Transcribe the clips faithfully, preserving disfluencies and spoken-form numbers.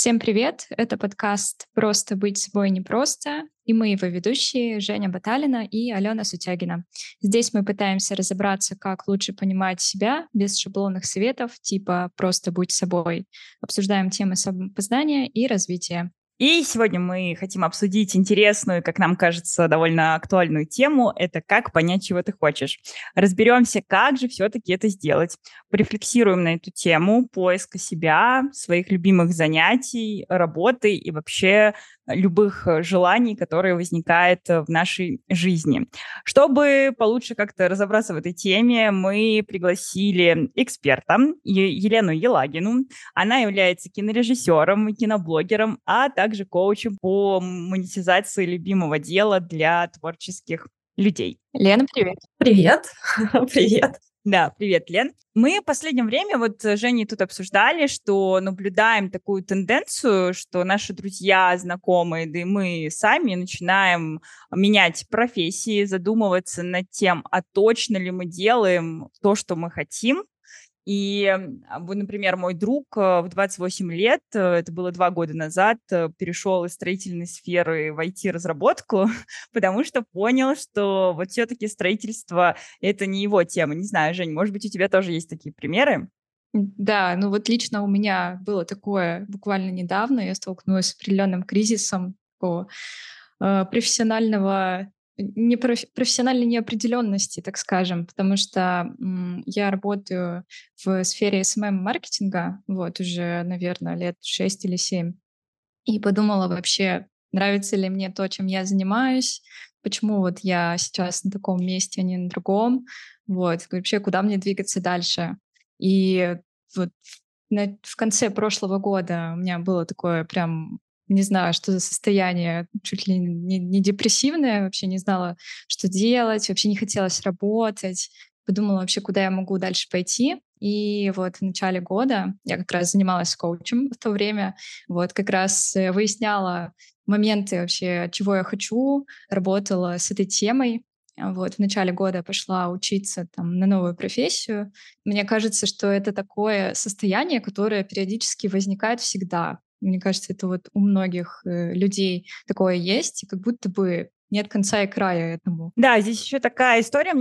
Всем привет! Это подкаст «Просто быть собой непросто», и мы его ведущие Женя Баталина и Алена Сутягина. Здесь мы пытаемся разобраться, как лучше понимать себя без шаблонных советов типа «Просто будь собой». Обсуждаем темы самопознания и развития. И сегодня мы хотим обсудить интересную, как нам кажется, довольно актуальную тему. Это как понять, чего ты хочешь. Разберемся, как же все-таки это сделать. Порефлексируем на эту тему поиска себя, своих любимых занятий, работы и вообще любых желаний, которые возникают в нашей жизни. Чтобы получше как-то разобраться в этой теме, мы пригласили эксперта Елену Елагину. Она является кинорежиссером, киноблогером, а также коучем по монетизации любимого дела для творческих людей. Лена, привет. Привет. Привет. Да, привет, Лен. Мы в последнее время, вот с Женей тут обсуждали, что наблюдаем такую тенденцию, что наши друзья, знакомые, да и мы сами начинаем менять профессии, задумываться над тем, а точно ли мы делаем то, что мы хотим. И, например, мой друг в двадцать восемь лет, это было два года назад, перешел из строительной сферы в ай ти-разработку, потому что понял, что вот все-таки строительство – это не его тема. Не знаю, Жень, может быть, у тебя тоже есть такие примеры? Да, ну вот лично у меня было такое буквально недавно. Я столкнулась с определенным кризисом такого профессионального... профессиональной неопределенности, так скажем, потому что м, я работаю в сфере эс эм эм-маркетинга вот уже, наверное, лет шесть или семь, и подумала вообще, нравится ли мне то, чем я занимаюсь, почему вот я сейчас на таком месте, а не на другом, вот, вообще, куда мне двигаться дальше. И вот на, в конце прошлого года у меня было такое прям... не знаю, что за состояние, чуть ли не, не депрессивное, вообще не знала, что делать, вообще не хотелось работать, подумала вообще, куда я могу дальше пойти. И вот в начале года я как раз занималась коучем в то время, вот как раз выясняла моменты вообще, чего я хочу, работала с этой темой. Вот в начале года пошла учиться там, на новую профессию. Мне кажется, что это такое состояние, которое периодически возникает всегда. Мне кажется, это вот у многих э, людей такое есть, и как будто бы нет конца и края этому. Да, здесь еще такая история,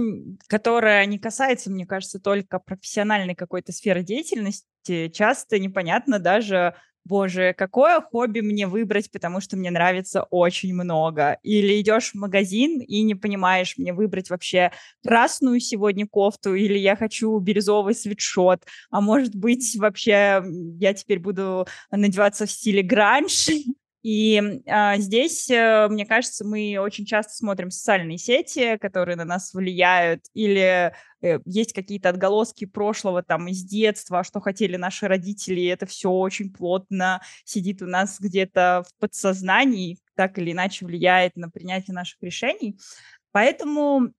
которая не касается, мне кажется, только профессиональной какой-то сферы деятельности. Часто непонятно даже, боже, какое хобби мне выбрать, потому что мне нравится очень много. Или идешь в магазин и не понимаешь, мне выбрать вообще красную сегодня кофту, или я хочу бирюзовый свитшот, а может быть вообще я теперь буду надеваться в стиле гранж. И э, здесь, э, мне кажется, мы очень часто смотрим социальные сети, которые на нас влияют, или э, есть какие-то отголоски прошлого там из детства, что хотели наши родители, и это все очень плотно сидит у нас где-то в подсознании, так или иначе влияет на принятие наших решений. Поэтому...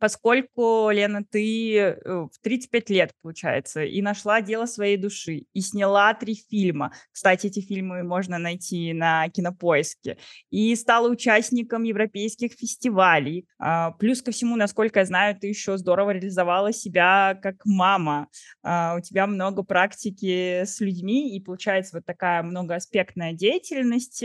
Поскольку, Лена, ты в тридцать пять лет, получается, и нашла дело своей души, и сняла три фильма. Кстати, эти фильмы можно найти на Кинопоиске. И стала участником европейских фестивалей. Плюс ко всему, насколько я знаю, ты еще здорово реализовала себя как мама. У тебя много практики с людьми, и получается вот такая многоаспектная деятельность.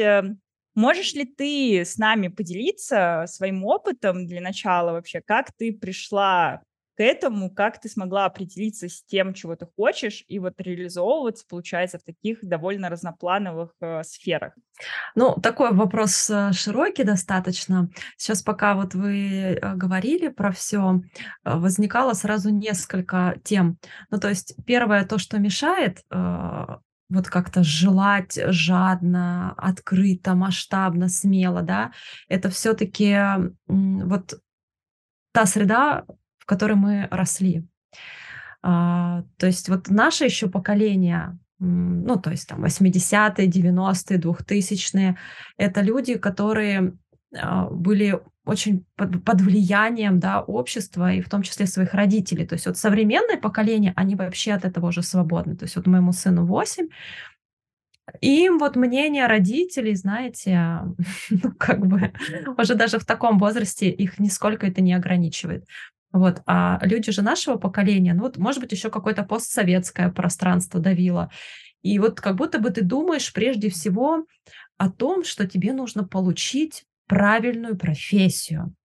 Можешь ли ты с нами поделиться своим опытом для начала вообще? Как ты пришла к этому? Как ты смогла определиться с тем, чего ты хочешь, и вот реализовываться, получается, в таких довольно разноплановых э, сферах? Ну, такой вопрос широкий достаточно. Сейчас, пока вот вы говорили про все, возникало сразу несколько тем. Ну, то есть первое, то, что мешает... Э, вот как-то желать жадно, открыто, масштабно, смело, да, это все-таки вот та среда, в которой мы росли. А, то есть вот наше еще поколение, ну, то есть там восьмидесятые, девяностые, двухтысячные, это люди, которые были очень под, под влиянием, да, общества и в том числе своих родителей. То есть вот современное поколение, они вообще от этого уже свободны. То есть вот моему сыну восемь, им вот мнение родителей, знаете, ну как бы уже даже в таком возрасте их нисколько это не ограничивает. Вот, а люди же нашего поколения, ну вот, может быть, еще какое-то постсоветское пространство давило. И вот как будто бы ты думаешь прежде всего о том, что тебе нужно получить правильную профессию,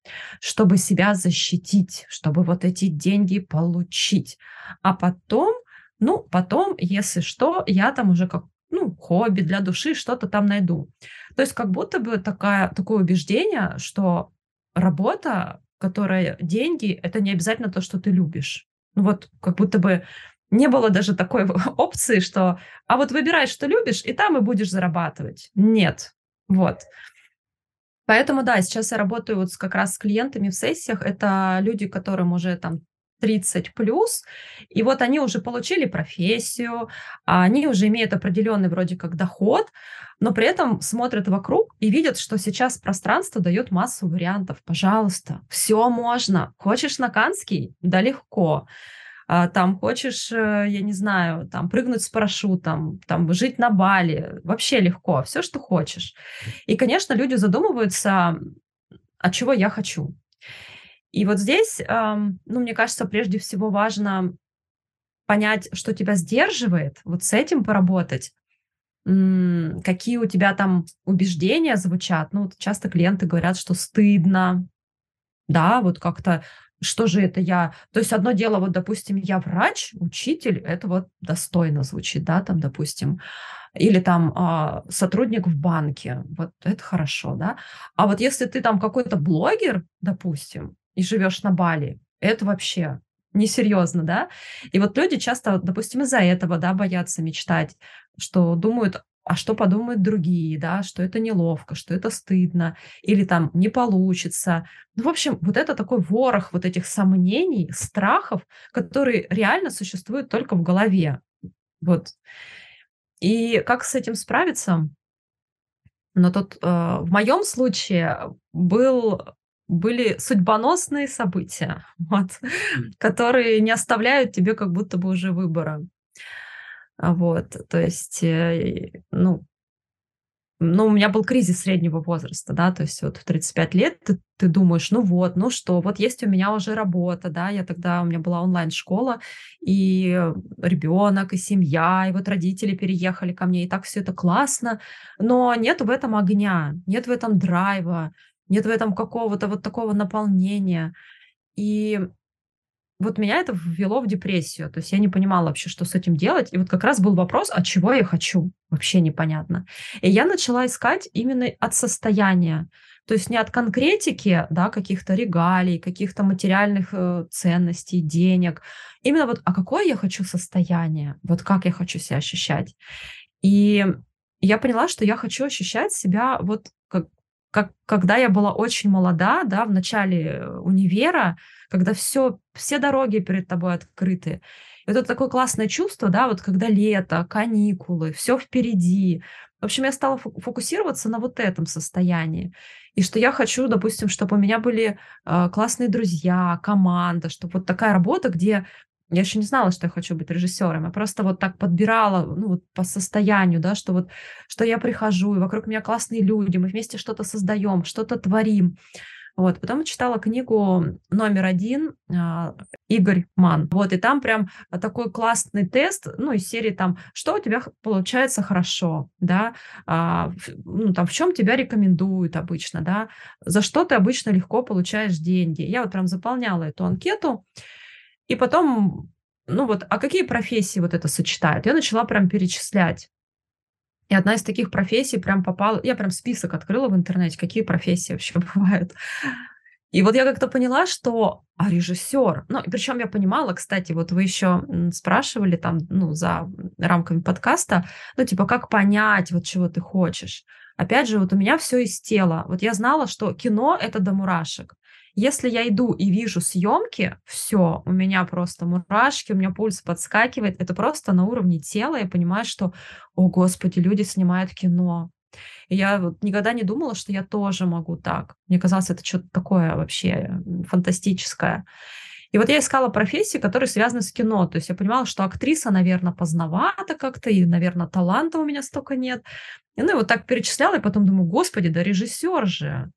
чтобы себя защитить, чтобы вот эти деньги получить. А потом, ну, потом, если что, я там уже как, ну, хобби для души, что-то там найду. То есть как будто бы такая, такое убеждение, что работа, которая деньги, это не обязательно то, что ты любишь. Ну вот как будто бы не было даже такой опции, что «а вот выбирай, что любишь, и там и будешь зарабатывать». Нет. Вот. Поэтому, да, сейчас я работаю вот как раз с клиентами в сессиях. Это люди, которым уже там тридцать плюс, и вот они уже получили профессию, они уже имеют определенный вроде как доход, но при этом смотрят вокруг и видят, что сейчас пространство дает массу вариантов. Пожалуйста, все можно. Хочешь на Каннский? Да легко. Там хочешь, я не знаю, там прыгнуть с парашютом, там жить на Бали, вообще легко, все, что хочешь. И, конечно, люди задумываются, от чего я хочу. И вот здесь, ну, мне кажется, прежде всего важно понять, что тебя сдерживает, вот с этим поработать, какие у тебя там убеждения звучат. Ну, вот часто клиенты говорят, что стыдно, да, вот как-то... Что же это я? То есть одно дело, вот, допустим, я врач, учитель, это вот достойно звучит, да, там, допустим, или там сотрудник в банке, вот это хорошо, да. А вот если ты там какой-то блогер, допустим, и живешь на Бали, это вообще несерьезно, да. И вот люди часто, допустим, из-за этого, да, боятся мечтать, что думают, а что подумают другие, да, что это неловко, что это стыдно, или там не получится. Ну, в общем, вот это такой ворох вот этих сомнений, страхов, которые реально существуют только в голове. Вот. И как с этим справиться? Но тут э, в моем случае был, были судьбоносные события, вот, которые не оставляют тебе как будто бы уже выбора. Вот, то есть, ну, ну, у меня был кризис среднего возраста, да, то есть вот в тридцать пять лет ты, ты думаешь, ну вот, ну что, вот есть у меня уже работа, да, я тогда, у меня была онлайн-школа, и ребенок, и семья, и вот родители переехали ко мне, и так все это классно, но нет в этом огня, нет в этом драйва, нет в этом какого-то вот такого наполнения, и... Вот меня это ввело в депрессию, то есть я не понимала вообще, что с этим делать. И вот как раз был вопрос, а чего я хочу, вообще непонятно. И я начала искать именно от состояния, то есть не от конкретики, да, каких-то регалий, каких-то материальных э, ценностей, денег. Именно вот, а какое я хочу состояние, вот как я хочу себя ощущать. И я поняла, что я хочу ощущать себя вот как... Как, когда я была очень молода, да, в начале универа, когда все, все дороги перед тобой открыты. И вот это такое классное чувство, да, вот когда лето, каникулы, все впереди. В общем, я стала фокусироваться на вот этом состоянии. И что я хочу, допустим, чтобы у меня были э, классные друзья, команда, чтобы вот такая работа, где... Я еще не знала, что я хочу быть режиссером. Я просто вот так подбирала, ну, вот по состоянию, да, что вот, что я прихожу, и вокруг меня классные люди, мы вместе что-то создаем, что-то творим. Вот. Потом читала книгу номер один Игорь Манн. Вот, и там прям такой классный тест, ну, из серии там, что у тебя получается хорошо, да, а, ну, там, в чем тебя рекомендуют обычно, да, за что ты обычно легко получаешь деньги. Я вот прям заполняла эту анкету. И потом, ну вот, а какие профессии вот это сочетают? Я начала прям перечислять. И одна из таких профессий прям попала... Я прям список открыла в интернете, какие профессии вообще бывают. И вот я как-то поняла, что... А режиссер? Ну, причем я понимала, кстати, вот вы еще спрашивали там, ну, за рамками подкаста, ну, типа, как понять, вот чего ты хочешь? Опять же, вот у меня все из тела. Вот я знала, что кино — это до мурашек. Если я иду и вижу съемки, все, у меня просто мурашки, у меня пульс подскакивает. Это просто на уровне тела. Я понимаю, что, о, Господи, люди снимают кино. И я вот никогда не думала, что я тоже могу так. Мне казалось, это что-то такое вообще фантастическое. И вот я искала профессии, которые связаны с кино. То есть я понимала, что актриса, наверное, поздновато как-то, и, наверное, таланта у меня столько нет. И, ну и вот так перечисляла, и потом думаю, Господи, да режиссер же.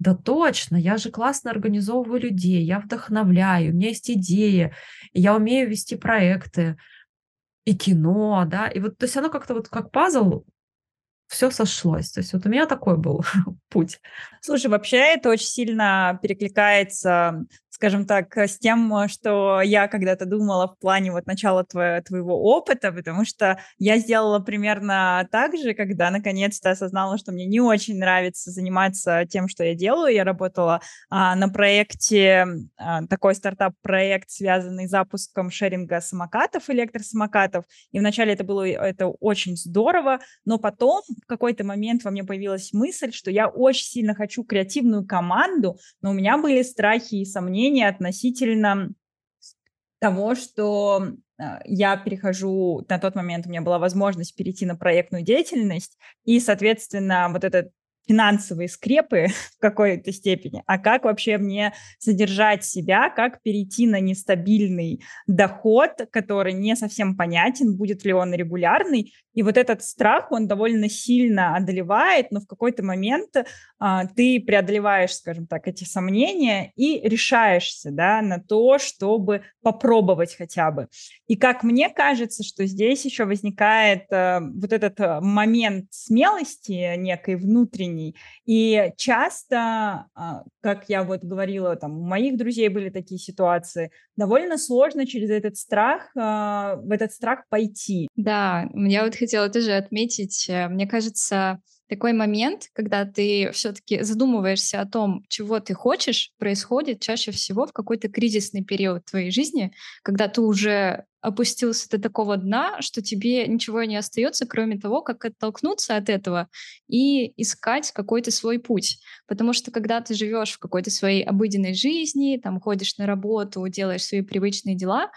Да точно, я же классно организовываю людей, я вдохновляю, у меня есть идеи, я умею вести проекты. и кино, да, и вот, то есть оно как-то вот как пазл, все сошлось. То есть вот у меня такой был путь. Слушай, вообще это очень сильно перекликается, скажем так, с тем, что я когда-то думала в плане вот начала твоего, твоего опыта, потому что я сделала примерно так же, когда наконец-то осознала, что мне не очень нравится заниматься тем, что я делаю. Я работала а, на проекте, а, такой стартап-проект, связанный с запуском шеринга самокатов, электросамокатов, и вначале это было это очень здорово, но потом в какой-то момент во мне появилась мысль, что я очень сильно хочу креативную команду, но у меня были страхи и сомнения относительно того, что я перехожу, на тот момент у меня была возможность перейти на проектную деятельность, и, соответственно, вот этот финансовые скрепы в какой-то степени, а как вообще мне содержать себя, как перейти на нестабильный доход, который не совсем понятен, будет ли он регулярный, и вот этот страх, он довольно сильно одолевает, но в какой-то момент а, ты преодолеваешь, скажем так, эти сомнения и решаешься, да, на то, чтобы попробовать хотя бы. И как мне кажется, что здесь еще возникает а, вот этот момент смелости некой внутренней. И часто, как я вот говорила, там, у моих друзей были такие ситуации, довольно сложно через этот страх, в этот страх пойти. Да, я вот хотела тоже отметить, мне кажется, такой момент, когда ты все-таки задумываешься о том, чего ты хочешь, происходит чаще всего в какой-то кризисный период твоей жизни, когда ты уже опустился до такого дна, что тебе ничего не остается, кроме того, как оттолкнуться от этого и искать какой-то свой путь. Потому что когда ты живешь в какой-то своей обыденной жизни, там ходишь на работу, делаешь свои привычные дела,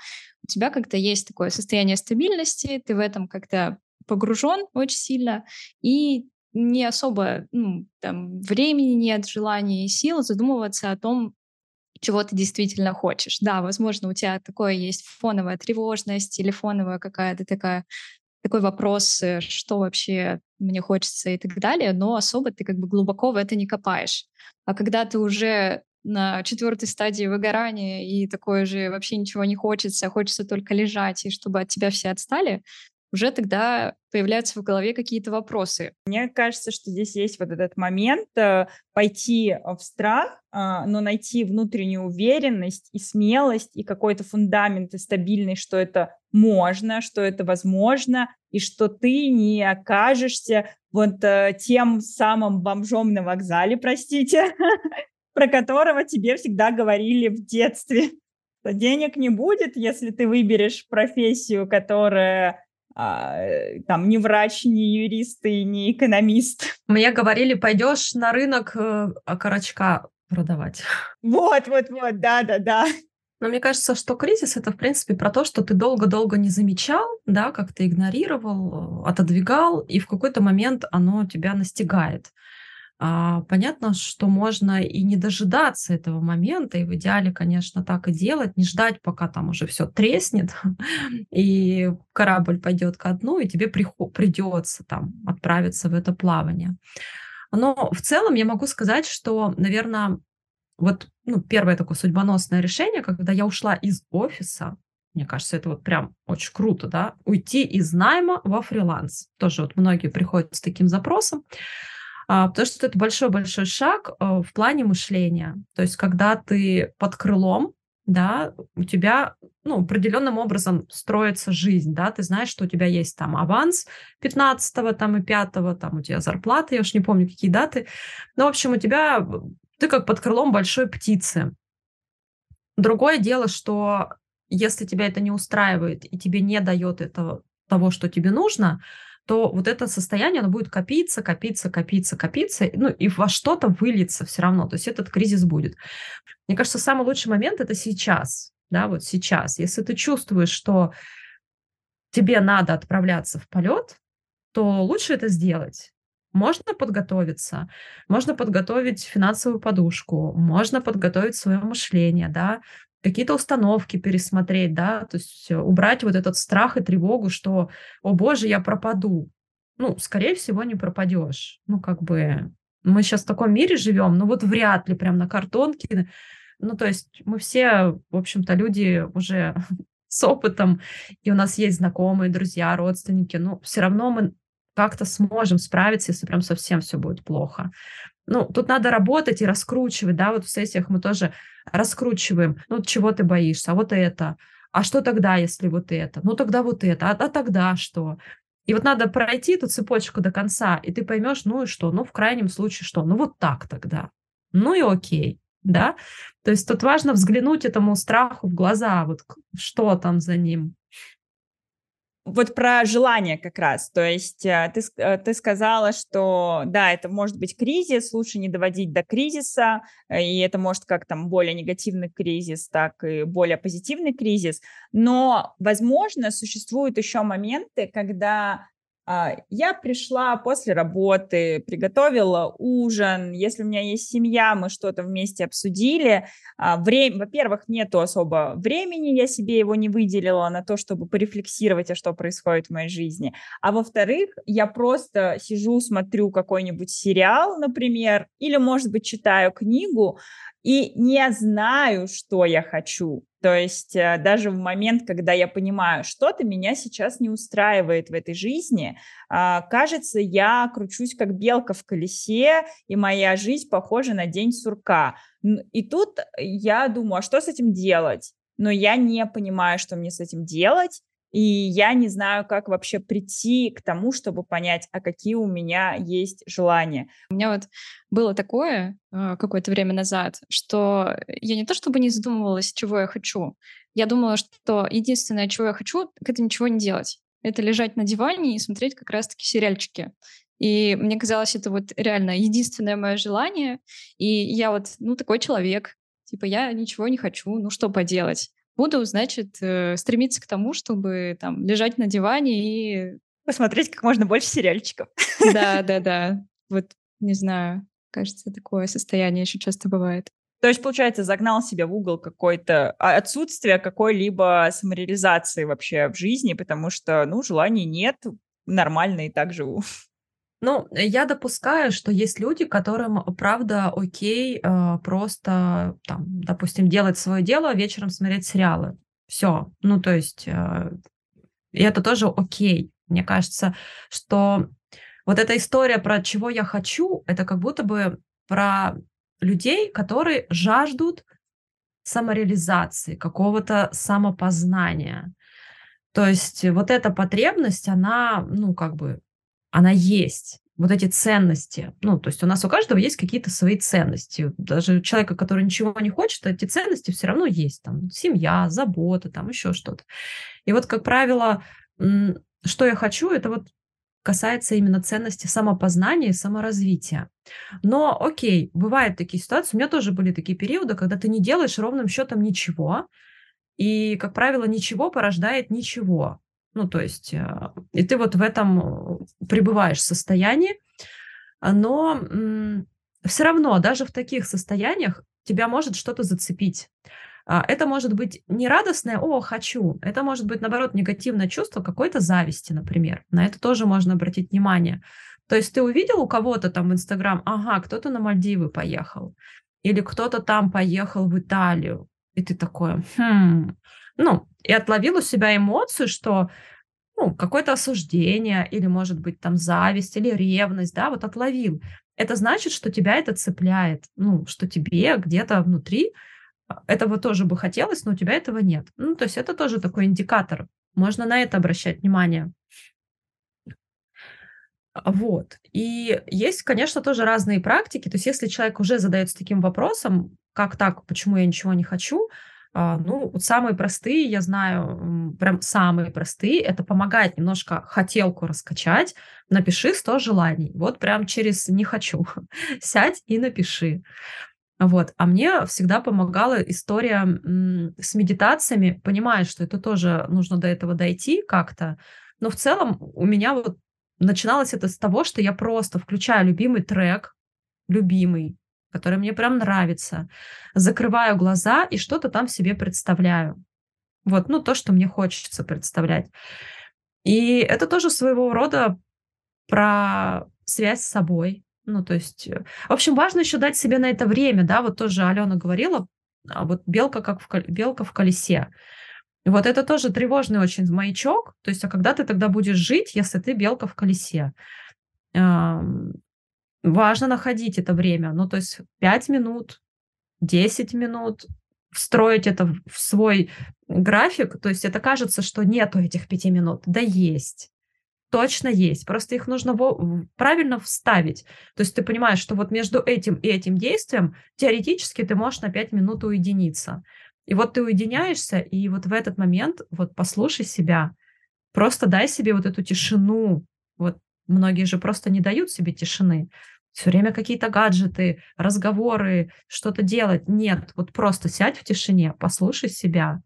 у тебя как-то есть такое состояние стабильности, ты в этом как-то погружен очень сильно, и не особо, ну, там, времени нет, желания и сил задумываться о том, чего ты действительно хочешь. Да, возможно, у тебя такое есть фоновая тревожность или фоновая какая-то такая, такой вопрос, что вообще мне хочется и так далее, но особо ты как бы глубоко в это не копаешь. А когда ты уже на четвертой стадии выгорания и такое же вообще ничего не хочется, хочется только лежать и чтобы от тебя все отстали, уже тогда появляются в голове какие-то вопросы. Мне кажется, что здесь есть вот этот момент пойти в страх, но найти внутреннюю уверенность и смелость, и какой-то фундамент и стабильность, что это можно, что это возможно, и что ты не окажешься вот тем самым бомжом на вокзале, простите, про которого тебе всегда говорили в детстве. Денег не будет, если ты выберешь профессию, которая... А, там не врач, не юрист и не экономист. Мне говорили, пойдешь на рынок э, окорочка продавать. Вот, вот, вот, да, да, да. Но мне кажется, что кризис — это, в принципе, про то, что ты долго-долго не замечал, да, как ты игнорировал, отодвигал, и в какой-то момент оно тебя настигает. А, понятно, что можно и не дожидаться этого момента, и в идеале, конечно, так и делать, не ждать, пока там уже все треснет, и корабль пойдет ко дну, и тебе приход- придется там отправиться в это плавание. Но в целом я могу сказать, что, наверное, вот ну, первое такое судьбоносное решение, когда я ушла из офиса, мне кажется, это вот прям очень круто, да, уйти из найма во фриланс. Тоже вот многие приходят с таким запросом. Потому что это большой-большой шаг в плане мышления. То есть когда ты под крылом, да, у тебя ну, определенным образом строится жизнь, да, ты знаешь, что у тебя есть там аванс пятнадцатого там, и пятого, там у тебя зарплаты, я уж не помню, какие даты. Ну, в общем, у тебя, ты как под крылом большой птицы. Другое дело, что если тебя это не устраивает и тебе не дает этого, того, что тебе нужно, то вот это состояние, оно будет копиться, копиться, копиться, копиться, ну и во что-то выльется все равно, то есть этот кризис будет. Мне кажется, самый лучший момент — это сейчас, да, вот сейчас. Если ты чувствуешь, что тебе надо отправляться в полет, то лучше это сделать. Можно подготовиться, можно подготовить финансовую подушку, можно подготовить свое мышление, да, какие-то установки пересмотреть, да, то есть убрать вот этот страх и тревогу, что, о боже, я пропаду. Ну, скорее всего, не пропадешь. Ну, как бы мы сейчас в таком мире живем, ну вот вряд ли прям на картонке. Ну, то есть мы все, в общем-то, люди уже с опытом, и у нас есть знакомые, друзья, родственники, но все равно мы как-то сможем справиться, если прям совсем все будет плохо. Ну, тут надо работать и раскручивать, да, вот в сессиях мы тоже раскручиваем, ну, чего ты боишься, а вот это, а что тогда, если вот это, ну, тогда вот это, а, а тогда что? И вот надо пройти эту цепочку до конца, и ты поймешь, ну и что, ну, в крайнем случае что, ну, вот так тогда, ну и окей, да, то есть тут важно взглянуть этому страху в глаза, вот что там за ним. Вот про желание как раз, то есть ты, ты сказала, что да, это может быть кризис, лучше не доводить до кризиса, и это может как там более негативный кризис, так и более позитивный кризис, но, возможно, существуют еще моменты, когда а, я пришла после работы, приготовила ужин, если у меня есть семья, мы что-то вместе обсудили, а, время, во-первых, нету особо времени, я себе его не выделила на то, чтобы порефлексировать, а что происходит в моей жизни, а во-вторых, я просто сижу, смотрю какой-нибудь сериал, например, или, может быть, читаю книгу и не знаю, что я хочу. То есть даже в момент, когда я понимаю, что-то меня сейчас не устраивает в этой жизни, кажется, я кручусь как белка в колесе, и моя жизнь похожа на день сурка. И тут я думаю, а что с этим делать? Но я не понимаю, что мне с этим делать, и я не знаю, как вообще прийти к тому, чтобы понять, а какие у меня есть желания. У меня вот было такое какое-то время назад, что я не то чтобы не задумывалась, чего я хочу. Я думала, что единственное, чего я хочу, это ничего не делать. Это лежать на диване и смотреть как раз-таки сериальчики. И мне казалось, это вот реально единственное мое желание. И я вот, ну, такой человек. Типа, я ничего не хочу, ну, что поделать? Буду, значит, стремиться к тому, чтобы там лежать на диване и... посмотреть как можно больше сериальчиков. Да-да-да. Вот, не знаю, кажется, такое состояние еще часто бывает. То есть, получается, загнал себя в угол какое-то отсутствие какой-либо самореализации вообще в жизни, потому что, ну, желаний нет, нормально и так живу. Ну, я допускаю, что есть люди, которым, правда, окей, просто, там, допустим, делать свое дело, а вечером смотреть сериалы. Все. Ну, то есть, и это тоже окей. Мне кажется, что вот эта история про «чего я хочу», это как будто бы про людей, которые жаждут самореализации, какого-то самопознания. То есть вот эта потребность, она, ну, как бы... она есть, вот эти ценности. Ну, то есть у нас у каждого есть какие-то свои ценности. Даже у человека, который ничего не хочет, эти ценности все равно есть. Там семья, забота, там еще что-то. И вот, как правило, что я хочу, это вот касается именно ценности самопознания и саморазвития. Но, окей, бывают такие ситуации. У меня тоже были такие периоды, когда ты не делаешь ровным счетом ничего. И, как правило, ничего порождает ничего. Ну, то есть, и ты вот в этом пребываешь в состоянии, но все равно даже в таких состояниях тебя может что-то зацепить. Это может быть не радостное «о, хочу», это может быть, наоборот, негативное чувство какой-то зависти, например. На это тоже можно обратить внимание. То есть ты увидел у кого-то там в Инстаграм, ага, кто-то на Мальдивы поехал, или кто-то там поехал в Италию, и ты такой «хм». Ну, и отловил у себя эмоцию, что, ну, какое-то осуждение или, может быть, там зависть или ревность, да, вот отловил. Это значит, что тебя это цепляет, ну, что тебе где-то внутри этого тоже бы хотелось, но у тебя этого нет. Ну, то есть это тоже такой индикатор. Можно на это обращать внимание. Вот. И есть, конечно, тоже разные практики. То есть если человек уже задается таким вопросом, как так, почему я ничего не хочу, ну, вот самые простые, я знаю, прям самые простые, это помогает немножко хотелку раскачать. Напиши сто желаний. Вот прям через «не хочу». Сядь и напиши. Вот. А мне всегда помогала история м- с медитациями. Понимаю, что это тоже нужно до этого дойти как-то. Но в целом у меня вот начиналось это с того, что я просто включаю любимый трек, любимый, который мне прям нравится, закрываю глаза и что-то там себе представляю. Вот, ну, то, что мне хочется представлять. И это тоже своего рода про связь с собой. Ну, то есть, в общем, важно еще дать себе на это время, да, вот тоже Алена говорила, вот белка как в, белка в колесе. Вот это тоже тревожный очень маячок. То есть, а когда ты тогда будешь жить, если ты белка в колесе? Важно находить это время. Ну, то есть пять минут, десять минут, встроить это в свой график. То есть это кажется, что нету этих пяти минут. Да есть. Точно есть. Просто их нужно правильно вставить. То есть ты понимаешь, что вот между этим и этим действием теоретически ты можешь на пять минут уединиться. И вот ты уединяешься, и вот в этот момент вот послушай себя. Просто дай себе вот эту тишину. Вот многие же просто не дают себе тишины. Все время какие-то гаджеты, разговоры, что-то делать. Нет, вот просто сядь в тишине, послушай себя.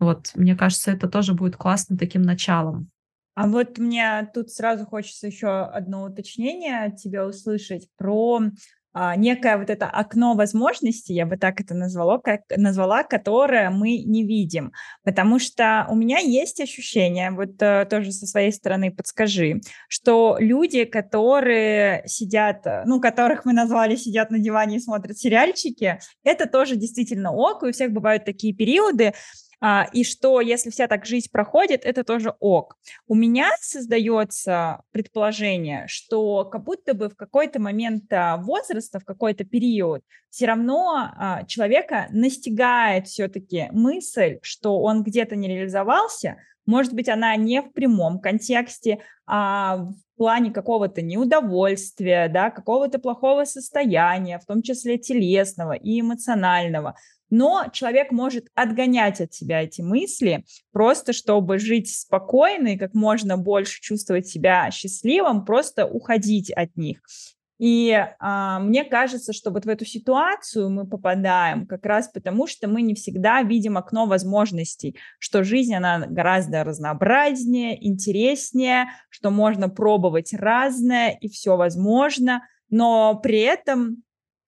Вот, мне кажется, это тоже будет классным таким началом. А вот мне тут сразу хочется еще одно уточнение от тебя услышать про... А, некое вот это окно возможностей, я бы так это назвала, как, назвала, которое мы не видим. Потому что у меня есть ощущение, вот э, тоже со своей стороны подскажи, что люди, которые сидят, ну, которых мы назвали, сидят на диване и смотрят сериальчики, это тоже действительно ок, и у всех бывают такие периоды, э, и что если вся так жизнь проходит, это тоже ок. У меня создается предположение, что как будто бы в какой-то момент возраста, в какой-то период, все равно а, человека настигает все-таки мысль, что он где-то не реализовался, может быть, она не в прямом контексте, а в плане какого-то неудовольствия, да, какого-то плохого состояния, в том числе телесного и эмоционального. Но человек может отгонять от себя эти мысли, просто чтобы жить спокойно и как можно больше чувствовать себя счастливым, просто уходить от них. И а, мне кажется, что вот в эту ситуацию мы попадаем как раз потому, что мы не всегда видим окно возможностей, что жизнь, она гораздо разнообразнее, интереснее, что можно пробовать разное и все возможно, но при этом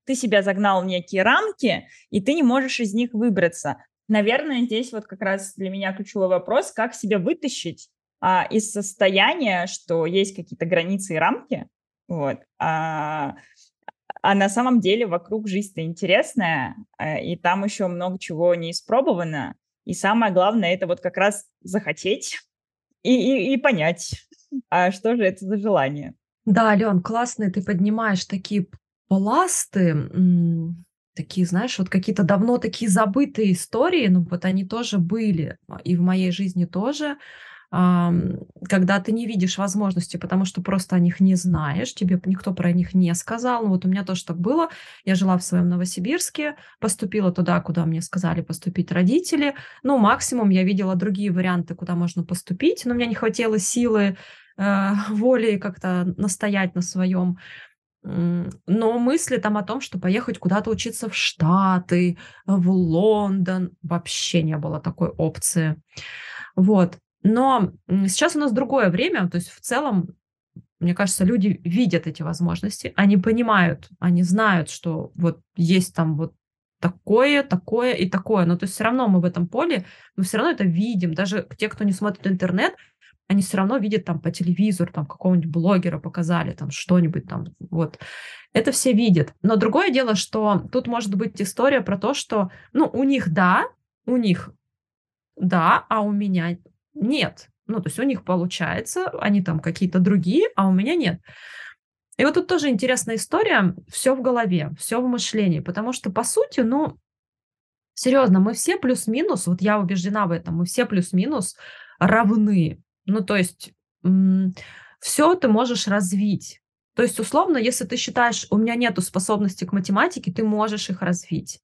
ты себя загнал в некие рамки, и ты не можешь из них выбраться. Наверное, здесь вот как раз для меня ключевой вопрос, как себя вытащить а, из состояния, что есть какие-то границы и рамки. Вот. А, а на самом деле вокруг жизнь-то интересная, и там еще много чего не испробовано. И самое главное, это вот как раз захотеть и, и, и понять, а что же это за желание. Да, Ален, классные ты поднимаешь такие пласты, такие, знаешь, вот какие-то давно такие забытые истории, ну вот они тоже были, и в моей жизни тоже. Когда ты не видишь возможности, потому что просто о них не знаешь, тебе никто про них не сказал. Ну вот у меня тоже так было. Я жила в своем Новосибирске, поступила туда, куда мне сказали поступить родители. Ну, максимум я видела другие варианты, куда можно поступить, но у меня не хватило силы, э, воли как-то настоять на своем. Но мысли там о том, что поехать куда-то учиться в Штаты, в Лондон, вообще не было такой опции. Вот. Но сейчас у нас другое время, то есть в целом, мне кажется, люди видят эти возможности, они понимают, они знают, что вот есть там вот такое, такое и такое, но то есть все равно мы в этом поле, мы все равно это видим, даже те, кто не смотрит интернет, они все равно видят там по телевизору, там какого-нибудь блогера показали, там что-нибудь там, вот, это все видят. Но другое дело, что тут может быть история про то, что, ну, у них да, у них да, а у меня... Нет. Ну, то есть у них получается, они там какие-то другие, а у меня нет. И вот тут тоже интересная история, все в голове, все в мышлении, потому что, по сути, ну, серьезно, мы все плюс-минус, вот я убеждена в этом, мы все плюс-минус равны. Ну, то есть м- все ты можешь развить. То есть, условно, если ты считаешь, у меня нету способностей к математике, ты можешь их развить.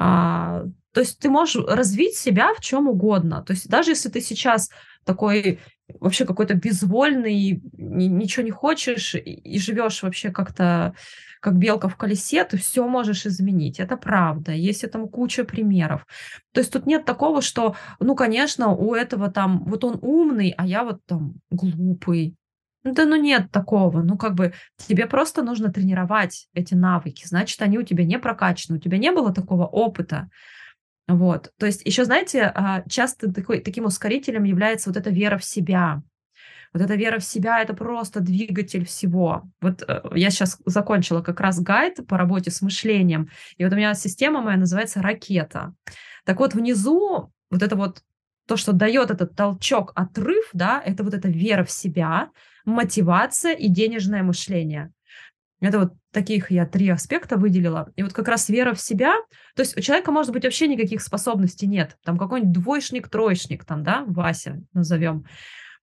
А- То есть ты можешь развить себя в чем угодно. То есть даже если ты сейчас такой вообще какой-то безвольный, ничего не хочешь и, и живешь вообще как-то как белка в колесе, ты все можешь изменить. Это правда. Есть этому куча примеров. То есть тут нет такого, что, ну, конечно, у этого там, вот он умный, а я вот там глупый. Да ну нет такого, ну как бы тебе просто нужно тренировать эти навыки, значит, они у тебя не прокачаны, у тебя не было такого опыта. Вот, то есть еще, знаете, часто такой, таким ускорителем является вот эта вера в себя. Вот эта вера в себя – это просто двигатель всего. Вот я сейчас закончила как раз гайд по работе с мышлением, и вот у меня система моя называется «Ракета». Так вот, внизу вот это вот то, что дает этот толчок, отрыв, да, это вот эта вера в себя, мотивация и денежное мышление. Это вот таких я три аспекта выделила. И вот как раз вера в себя, то есть у человека, может быть, вообще никаких способностей нет. Там какой-нибудь двоечник, троечник, там, да, Вася назовем.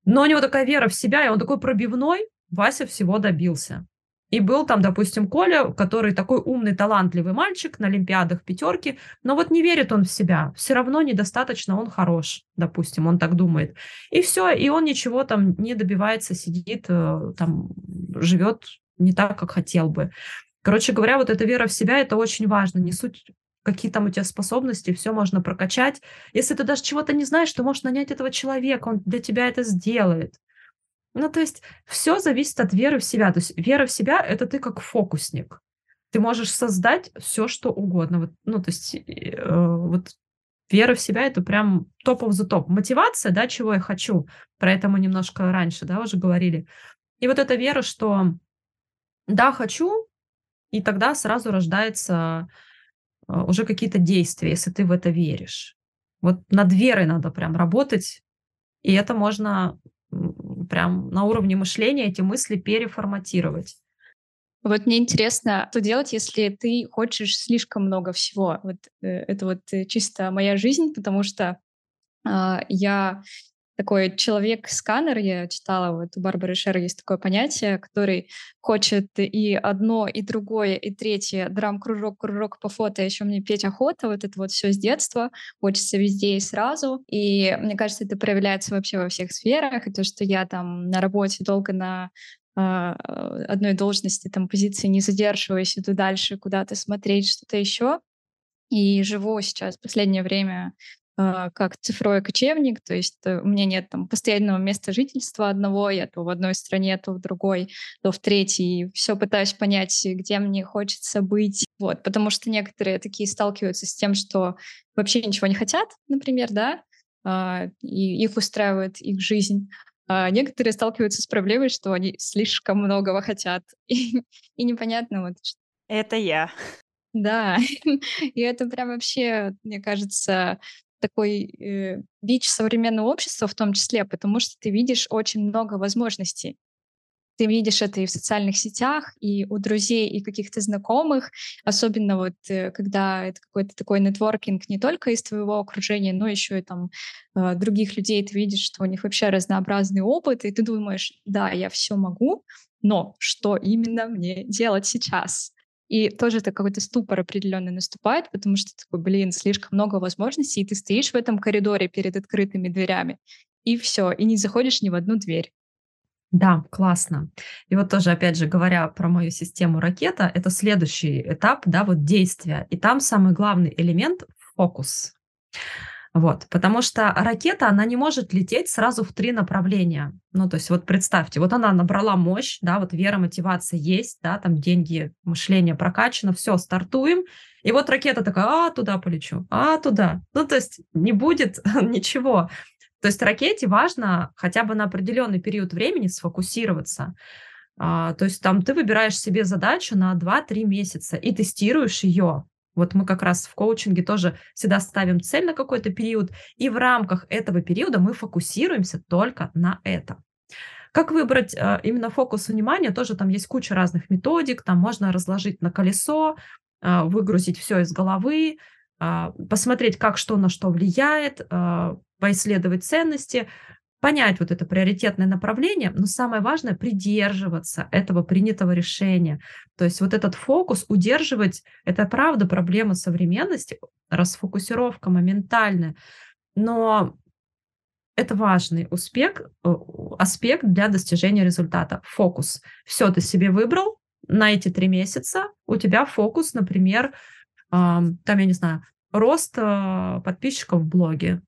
Но у него такая вера в себя, и он такой пробивной, Вася всего добился. И был там, допустим, Коля, который такой умный, талантливый мальчик на олимпиадах, пятерки, но вот не верит он в себя, все равно недостаточно он хорош, допустим, он так думает. И все, и он ничего там не добивается, сидит, там, живет не так, как хотел бы. Короче говоря, вот эта вера в себя, это очень важно, не суть, какие там у тебя способности, все можно прокачать. Если ты даже чего-то не знаешь, ты можешь нанять этого человека, он для тебя это сделает. Ну, то есть все зависит от веры в себя. То есть вера в себя – это ты как фокусник. Ты можешь создать все, что угодно. Вот, ну, то есть э, вот вера в себя – это прям топов за топ. Мотивация, да, чего я хочу. Про это мы немножко раньше, да, уже говорили. И вот эта вера, что да, хочу, и тогда сразу рождаются уже какие-то действия, если ты в это веришь. Вот над верой надо прям работать, и это можно... прям на уровне мышления эти мысли переформатировать. Вот мне интересно, что делать, если ты хочешь слишком много всего. Вот это вот чисто моя жизнь, потому что э, я такой человек-сканер, я читала, вот у Барбары Шер есть такое понятие, который хочет и одно, и другое, и третье, драм-кружок, кружок по фото, еще мне петь охота, вот это вот все с детства, хочется везде и сразу, и мне кажется, это проявляется вообще во всех сферах, и то, что я там на работе долго на э, одной должности, там, позиции не задерживаюсь, иду дальше куда-то смотреть, что-то еще, и живу сейчас в последнее время как цифровой кочевник, то есть у меня нет там постоянного места жительства одного, я то в одной стране, то в другой, то в третьей, все пытаюсь понять, где мне хочется быть, вот, потому что некоторые такие сталкиваются с тем, что вообще ничего не хотят, например, да, и их устраивает их жизнь, а некоторые сталкиваются с проблемой, что они слишком многого хотят, и, и непонятно вот. Это я. Да, и это прям вообще, мне кажется, такой э, бич современного общества в том числе, потому что ты видишь очень много возможностей. Ты видишь это и в социальных сетях, и у друзей, и каких-то знакомых, особенно вот э, когда это какой-то такой нетворкинг не только из твоего окружения, но еще и там э, других людей. Ты видишь, что у них вообще разнообразный опыт, и ты думаешь, да, я все могу, но что именно мне делать сейчас? И тоже это какой-то ступор определенный наступает, потому что такой, блин, слишком много возможностей, и ты стоишь в этом коридоре перед открытыми дверями, и все, и не заходишь ни в одну дверь. Да, классно. И вот тоже, опять же, говоря про мою систему «Ракета», это следующий этап, да, вот действия. И там самый главный элемент — фокус. Вот, потому что ракета, она не может лететь сразу в три направления. Ну, то есть вот представьте, вот она набрала мощь, да, вот вера, мотивация есть, да, там деньги, мышление прокачано, все, стартуем. И вот ракета такая, а, туда полечу, а, туда. Ну, то есть не будет ничего. То есть ракете важно хотя бы на определенный период времени сфокусироваться. А, то есть там ты выбираешь себе задачу на два-три месяца и тестируешь ее. Вот мы как раз в коучинге тоже всегда ставим цель на какой-то период, и в рамках этого периода мы фокусируемся только на этом. Как выбрать э, именно фокус внимания? Тоже там есть куча разных методик, там можно разложить на колесо, э, выгрузить все из головы, э, посмотреть, как что на что влияет, э, поисследовать ценности, понять вот это приоритетное направление, но самое важное — придерживаться этого принятого решения. То есть вот этот фокус удерживать — это правда проблема современности, расфокусировка моментальная, но это важный успех, аспект для достижения результата. Фокус. Все ты себе выбрал на эти три месяца, у тебя фокус, например, там, я не знаю, рост подписчиков в блоге.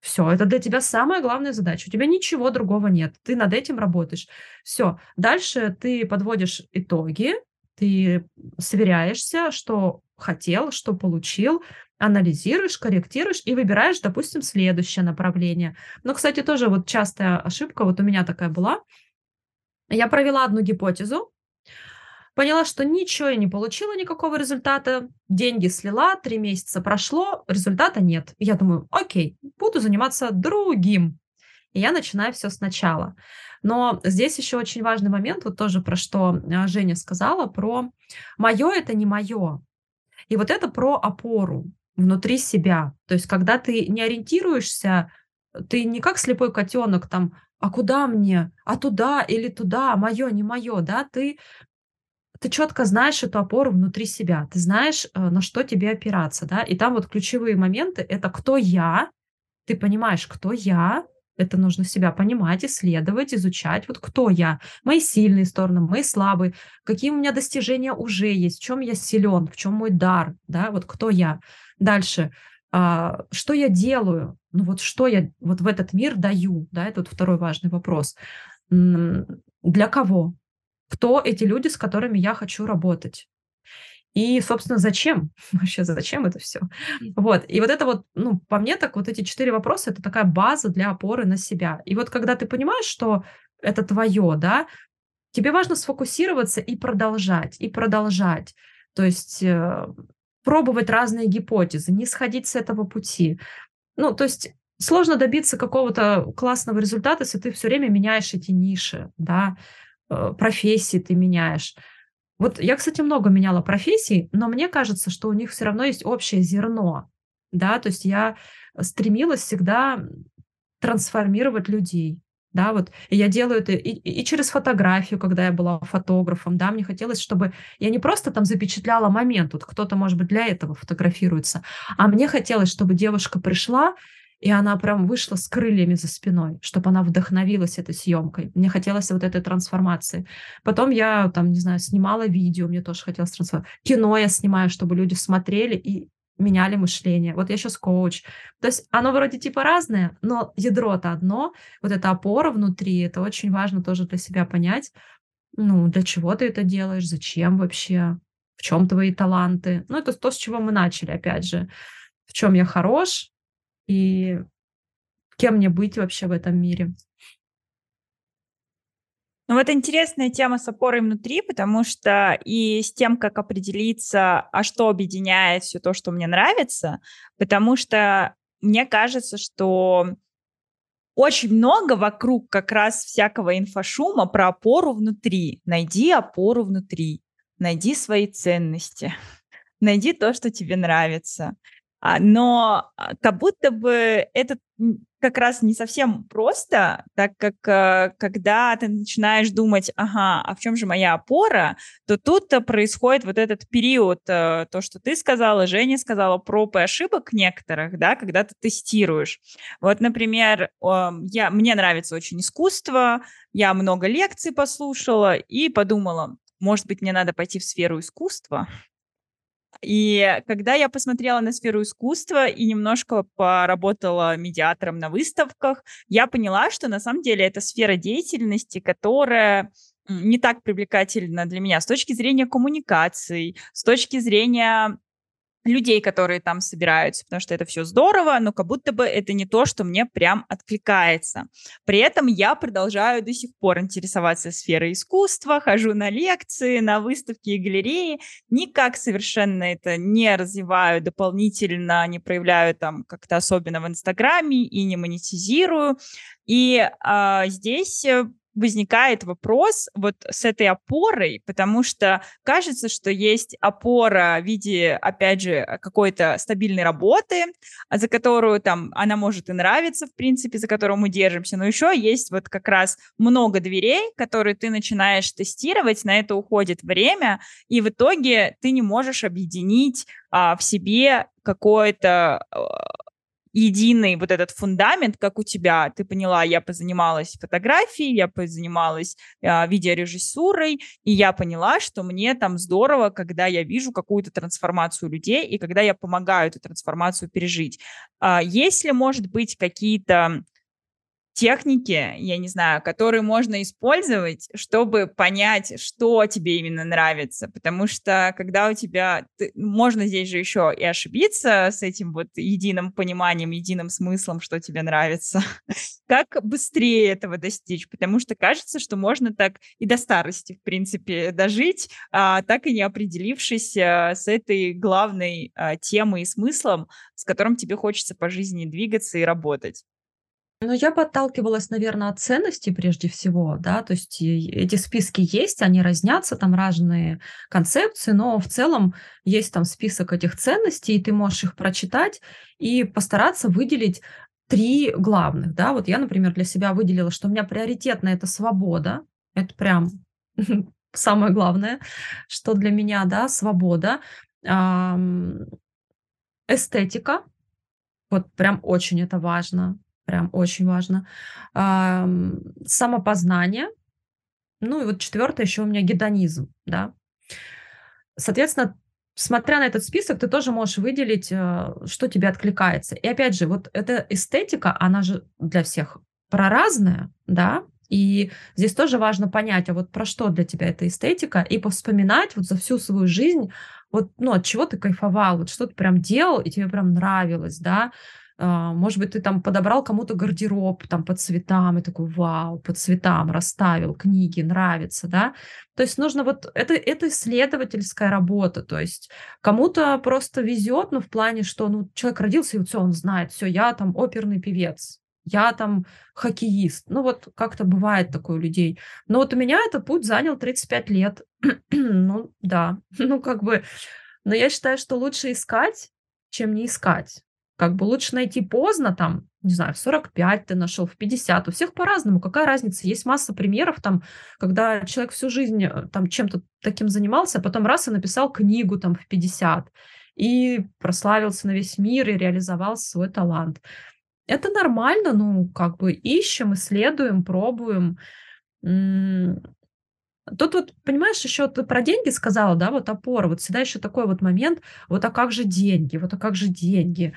Все, это для тебя самая главная задача. У тебя ничего другого нет. Ты над этим работаешь. Все, дальше ты подводишь итоги, ты сверяешься, что хотел, что получил, анализируешь, корректируешь и выбираешь, допустим, следующее направление. Но, кстати, тоже вот частая ошибка, вот у меня такая была. Я провела одну гипотезу, поняла, что ничего я не получила, никакого результата, деньги слила, три месяца прошло, результата нет. Я думаю, окей, буду заниматься другим. И я начинаю все сначала. Но здесь еще очень важный момент, вот тоже про что Женя сказала, про «моё это не моё». И вот это про опору внутри себя. То есть когда ты не ориентируешься, ты не как слепой котенок там, а куда мне, а туда или туда, мое, не мое, да, ты, ты четко знаешь эту опору внутри себя, ты знаешь, на что тебе опираться, да, и там вот ключевые моменты – это кто я, ты понимаешь, кто я, это нужно себя понимать, исследовать, изучать, вот кто я, мои сильные стороны, мои слабые, какие у меня достижения уже есть, в чем я силен, в чем мой дар, да, вот кто я. Дальше, что я делаю, ну вот что я вот в этот мир даю, да, это вот второй важный вопрос. Для кого? Кто эти люди, с которыми я хочу работать? И, собственно, зачем? Вообще, зачем это все? Вот. И вот это вот, ну, по мне так, вот эти четыре вопроса, это такая база для опоры на себя. И вот когда ты понимаешь, что это твое, да, тебе важно сфокусироваться и продолжать, и продолжать. То есть э, пробовать разные гипотезы, не сходить с этого пути. Ну, то есть сложно добиться какого-то классного результата, если ты все время меняешь эти ниши, да, э, профессии ты меняешь. Вот я, кстати, много меняла профессий, но мне кажется, что у них все равно есть общее зерно, да, то есть я стремилась всегда трансформировать людей, да, вот, и я делаю это и, и через фотографию, когда я была фотографом, да, мне хотелось, чтобы я не просто там запечатляла момент, вот кто-то, может быть, для этого фотографируется, а мне хотелось, чтобы девушка пришла, и она прям вышла с крыльями за спиной, чтобы она вдохновилась этой съемкой. Мне хотелось вот этой трансформации. Потом я, там, не знаю, снимала видео, мне тоже хотелось трансформировать. Кино я снимаю, чтобы люди смотрели и меняли мышление. Вот я сейчас коуч. То есть оно вроде типа разное, но ядро-то одно. Вот эта опора внутри, это очень важно тоже для себя понять. Ну, для чего ты это делаешь, зачем вообще, в чем твои таланты. Ну, это то, с чего мы начали, опять же. В чем я хорош, и кем мне быть вообще в этом мире. Ну, вот интересная тема с опорой внутри, потому что и с тем, как определиться, а что объединяет все то, что мне нравится, потому что мне кажется, что очень много вокруг как раз всякого инфошума про опору внутри. Найди опору внутри, найди свои ценности, найди то, что тебе нравится. Но как будто бы это как раз не совсем просто, так как когда ты начинаешь думать, ага, а в чем же моя опора, то тут-то происходит вот этот период, то, что ты сказала, Женя сказала, проб и ошибок некоторых, да, когда ты тестируешь. Вот, например, я, мне нравится очень искусство, я много лекций послушала и подумала, может быть, мне надо пойти в сферу искусства. И когда я посмотрела на сферу искусства и немножко поработала медиатором на выставках, я поняла, что на самом деле это сфера деятельности, которая не так привлекательна для меня с точки зрения коммуникаций, с точки зрения людей, которые там собираются, потому что это все здорово, но как будто бы это не то, что мне прям откликается. При этом я продолжаю до сих пор интересоваться сферой искусства, хожу на лекции, на выставки и галереи, никак совершенно это не развиваю дополнительно, не проявляю там как-то особенно в Инстаграме и не монетизирую. И а, здесь... возникает вопрос вот с этой опорой, потому что кажется, что есть опора в виде, опять же, какой-то стабильной работы, за которую там она может и нравиться, в принципе, за которую мы держимся, но еще есть вот как раз много дверей, которые ты начинаешь тестировать, на это уходит время, и в итоге ты не можешь объединить а, в себе какое-то... единый вот этот фундамент, как у тебя, ты поняла, я позанималась фотографией, я позанималась э, видеорежиссурой, и я поняла, что мне там здорово, когда я вижу какую-то трансформацию людей, и когда я помогаю эту трансформацию пережить. Э, есть ли, может быть, какие-то техники, я не знаю, которые можно использовать, чтобы понять, что тебе именно нравится, потому что когда у тебя, ты, можно здесь же еще и ошибиться с этим вот единым пониманием, единым смыслом, что тебе нравится, как быстрее этого достичь, потому что кажется, что можно так и до старости, в принципе, дожить, а, так и не определившись а, с этой главной а, темой и смыслом, с которым тебе хочется по жизни двигаться и работать. Ну, я бы отталкивалась, наверное, от ценностей прежде всего, да, то есть эти списки есть, они разнятся, там разные концепции, но в целом есть там список этих ценностей, и ты можешь их прочитать и постараться выделить три главных, да, вот я, например, для себя выделила, что у меня приоритетно это свобода, это прям самое главное, что для меня, да, свобода, эстетика, вот прям очень это важно. Прям очень важно. Самопознание. Ну и вот четвертое еще у меня гедонизм, да. Соответственно, смотря на этот список, ты тоже можешь выделить, что тебе откликается. И опять же, вот эта эстетика, она же для всех проразная, да. И здесь тоже важно понять, а вот про что для тебя эта эстетика, и повспоминать вот за всю свою жизнь, вот, ну, от чего ты кайфовал, вот что ты прям делал, и тебе прям нравилось, да. Может быть, ты там подобрал кому-то гардероб там по цветам, и такой, вау, по цветам расставил, книги, нравится, да. То есть нужно вот, это, это исследовательская работа, то есть кому-то просто везет, ну, в плане, что, ну, человек родился, и вот все, он знает, все, я там оперный певец, я там хоккеист, ну, вот как-то бывает такое у людей. Но вот у меня этот путь занял тридцать пять лет, ну, да, ну, как бы, но я считаю, что лучше искать, чем не искать. Как бы лучше найти поздно, там, не знаю, в сорок пять ты нашел, в пятьдесят, у всех по-разному, какая разница, есть масса примеров, там, когда человек всю жизнь там чем-то таким занимался, а потом раз и написал книгу там в пятьдесят, и прославился на весь мир, и реализовал свой талант. Это нормально, ну, как бы ищем, исследуем, пробуем. Тут вот, понимаешь, еще ты про деньги сказала, да, вот опора, вот всегда еще такой вот момент, вот а как же деньги, вот а как же деньги,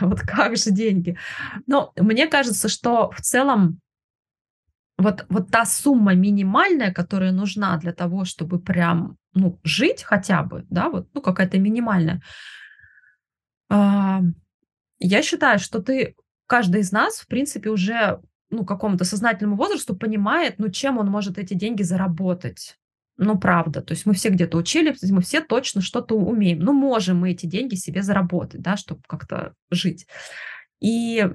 вот как же деньги. Но мне кажется, что в целом вот, вот та сумма минимальная, которая нужна для того, чтобы прям, ну, жить хотя бы, да, вот, ну, какая-то минимальная. Я считаю, что ты, каждый из нас, в принципе, уже... ну, какому-то сознательному возрасту понимает, ну, чем он может эти деньги заработать. Ну, правда. То есть мы все где-то учили, мы все точно что-то умеем. Ну, можем мы эти деньги себе заработать, да, чтобы как-то жить. И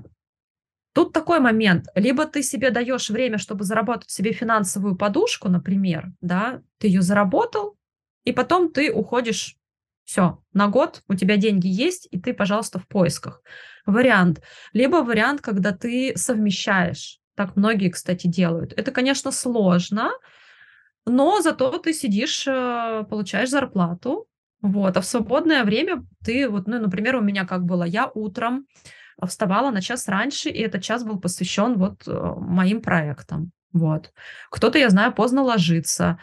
тут такой момент. Либо ты себе даешь время, чтобы заработать себе финансовую подушку, например, да, ты ее заработал, и потом ты уходишь, все, на год у тебя деньги есть, и ты, пожалуйста, в поисках. Вариант. Либо вариант, когда ты совмещаешь. Так многие, кстати, делают. Это, конечно, сложно, но зато ты сидишь, получаешь зарплату. Вот. А в свободное время ты, вот, ну, например, у меня как было, я утром вставала на час раньше, и этот час был посвящен вот моим проектам. Вот. Кто-то, я знаю, поздно ложится,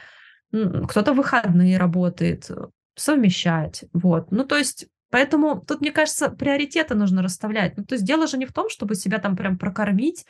кто-то в выходные работает, совмещать, вот, ну, то есть, поэтому тут, мне кажется, приоритеты нужно расставлять, ну, то есть, дело же не в том, чтобы себя там прям прокормить,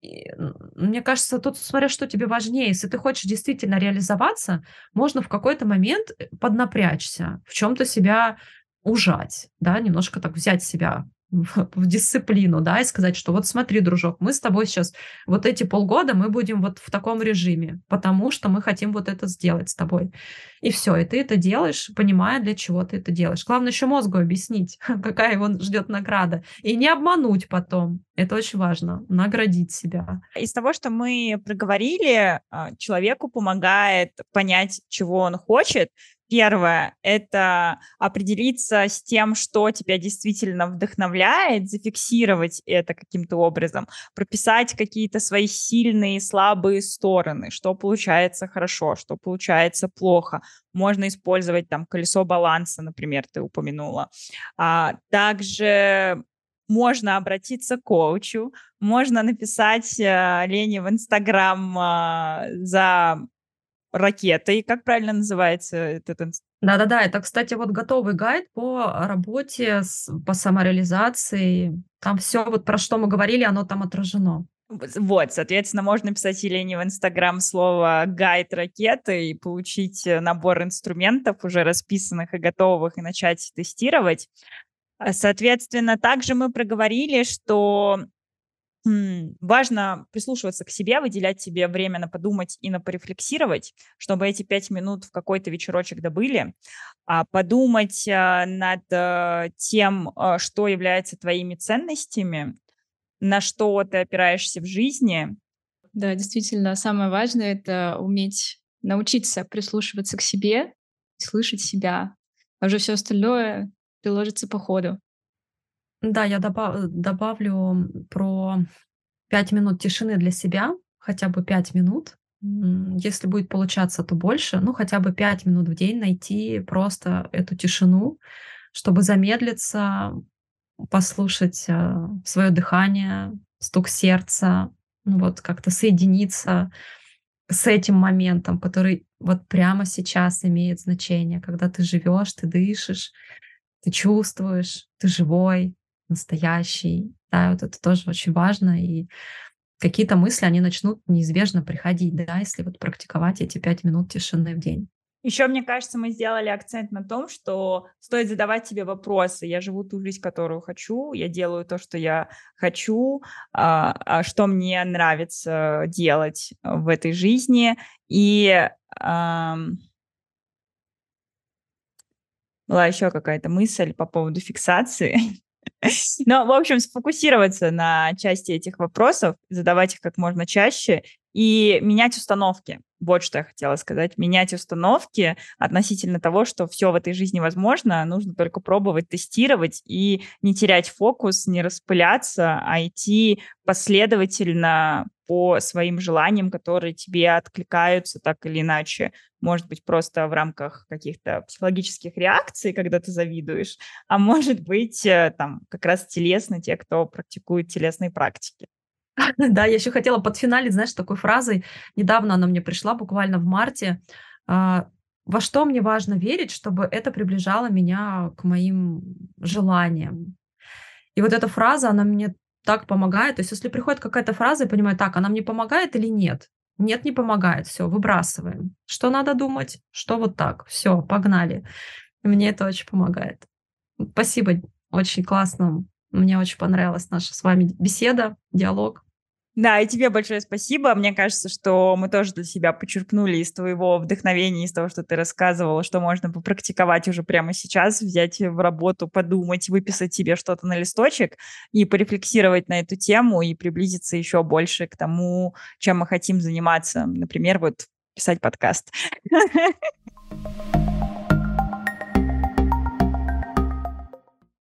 и, мне кажется, тут, смотря что тебе важнее, если ты хочешь действительно реализоваться, можно в какой-то момент поднапрячься, в чем-то себя ужать, да, немножко так взять себя в, в дисциплину, да, и сказать, что вот смотри, дружок, мы с тобой сейчас вот эти полгода мы будем вот в таком режиме, потому что мы хотим вот это сделать с тобой. И все, и ты это делаешь, понимая, для чего ты это делаешь. Главное еще мозгу объяснить, какая его ждет награда, и не обмануть потом. Это очень важно, наградить себя. Из того, что мы проговорили, человеку помогает понять, чего он хочет. Первое – это определиться с тем, что тебя действительно вдохновляет, зафиксировать это каким-то образом, прописать какие-то свои сильные и слабые стороны, что получается хорошо, что получается плохо. Можно использовать там колесо баланса, например, ты упомянула. А, также... Можно обратиться к коучу, можно написать э, Лене в Инстаграм э, за ракетой. Как правильно называется этот инстаграм? Да-да-да, это, кстати, вот готовый гайд по работе, с, по самореализации. Там все, вот про что мы говорили, оно там отражено. Вот, соответственно, можно писать Елене в Инстаграм слово «гайд ракеты» и получить набор инструментов, уже расписанных и готовых, и начать тестировать. Соответственно, также мы проговорили, что важно прислушиваться к себе, выделять себе время на подумать и на порефлексировать, чтобы эти пять минут в какой-то вечерочек добыли, подумать над тем, что является твоими ценностями, на что ты опираешься в жизни. Да, действительно, самое важное — это уметь научиться прислушиваться к себе, слышать себя, а уже все остальное приложится по ходу. Да, я добав- добавлю про пять минут тишины для себя, хотя бы пять минут. Если будет получаться, то больше. Ну, хотя бы пять минут в день найти просто эту тишину, чтобы замедлиться, послушать свое дыхание, стук сердца, ну, вот как-то соединиться с этим моментом, который вот прямо сейчас имеет значение, когда ты живешь, ты дышишь, ты чувствуешь, ты живой, настоящий, да, вот это тоже очень важно, и какие-то мысли, они начнут неизбежно приходить, да, если вот практиковать эти пять минут тишины в день. Еще, мне кажется, мы сделали акцент на том, что стоит задавать себе вопросы. Я живу ту жизнь, которую хочу, я делаю то, что я хочу, что мне нравится делать в этой жизни, и... Была еще какая-то мысль по поводу фиксации. Но, в общем, сфокусироваться на части этих вопросов, задавать их как можно чаще и менять установки. Вот что я хотела сказать. Менять установки относительно того, что все в этой жизни возможно, нужно только пробовать, тестировать и не терять фокус, не распыляться, а идти последовательно по своим желаниям, которые тебе откликаются так или иначе. Может быть, просто в рамках каких-то психологических реакций, когда ты завидуешь, а может быть, там, как раз телесно, те, кто практикует телесные практики. Да, я еще хотела подфиналить, знаешь, такой фразой. Недавно она мне пришла, буквально в марте. Во что мне важно верить, чтобы это приближало меня к моим желаниям? И вот эта фраза, она мне так помогает. То есть если приходит какая-то фраза, я понимаю, так, она мне помогает или нет? Нет, не помогает, все, выбрасываем. Что надо думать, что вот так, все, погнали. Мне это очень помогает. Спасибо, очень классно. Мне очень понравилась наша с вами беседа, диалог. Да, и тебе большое спасибо. Мне кажется, что мы тоже для себя почерпнули из твоего вдохновения, из того, что ты рассказывала, что можно попрактиковать уже прямо сейчас, взять в работу, подумать, выписать себе что-то на листочек и порефлексировать на эту тему и приблизиться еще больше к тому, чем мы хотим заниматься. Например, вот писать подкаст.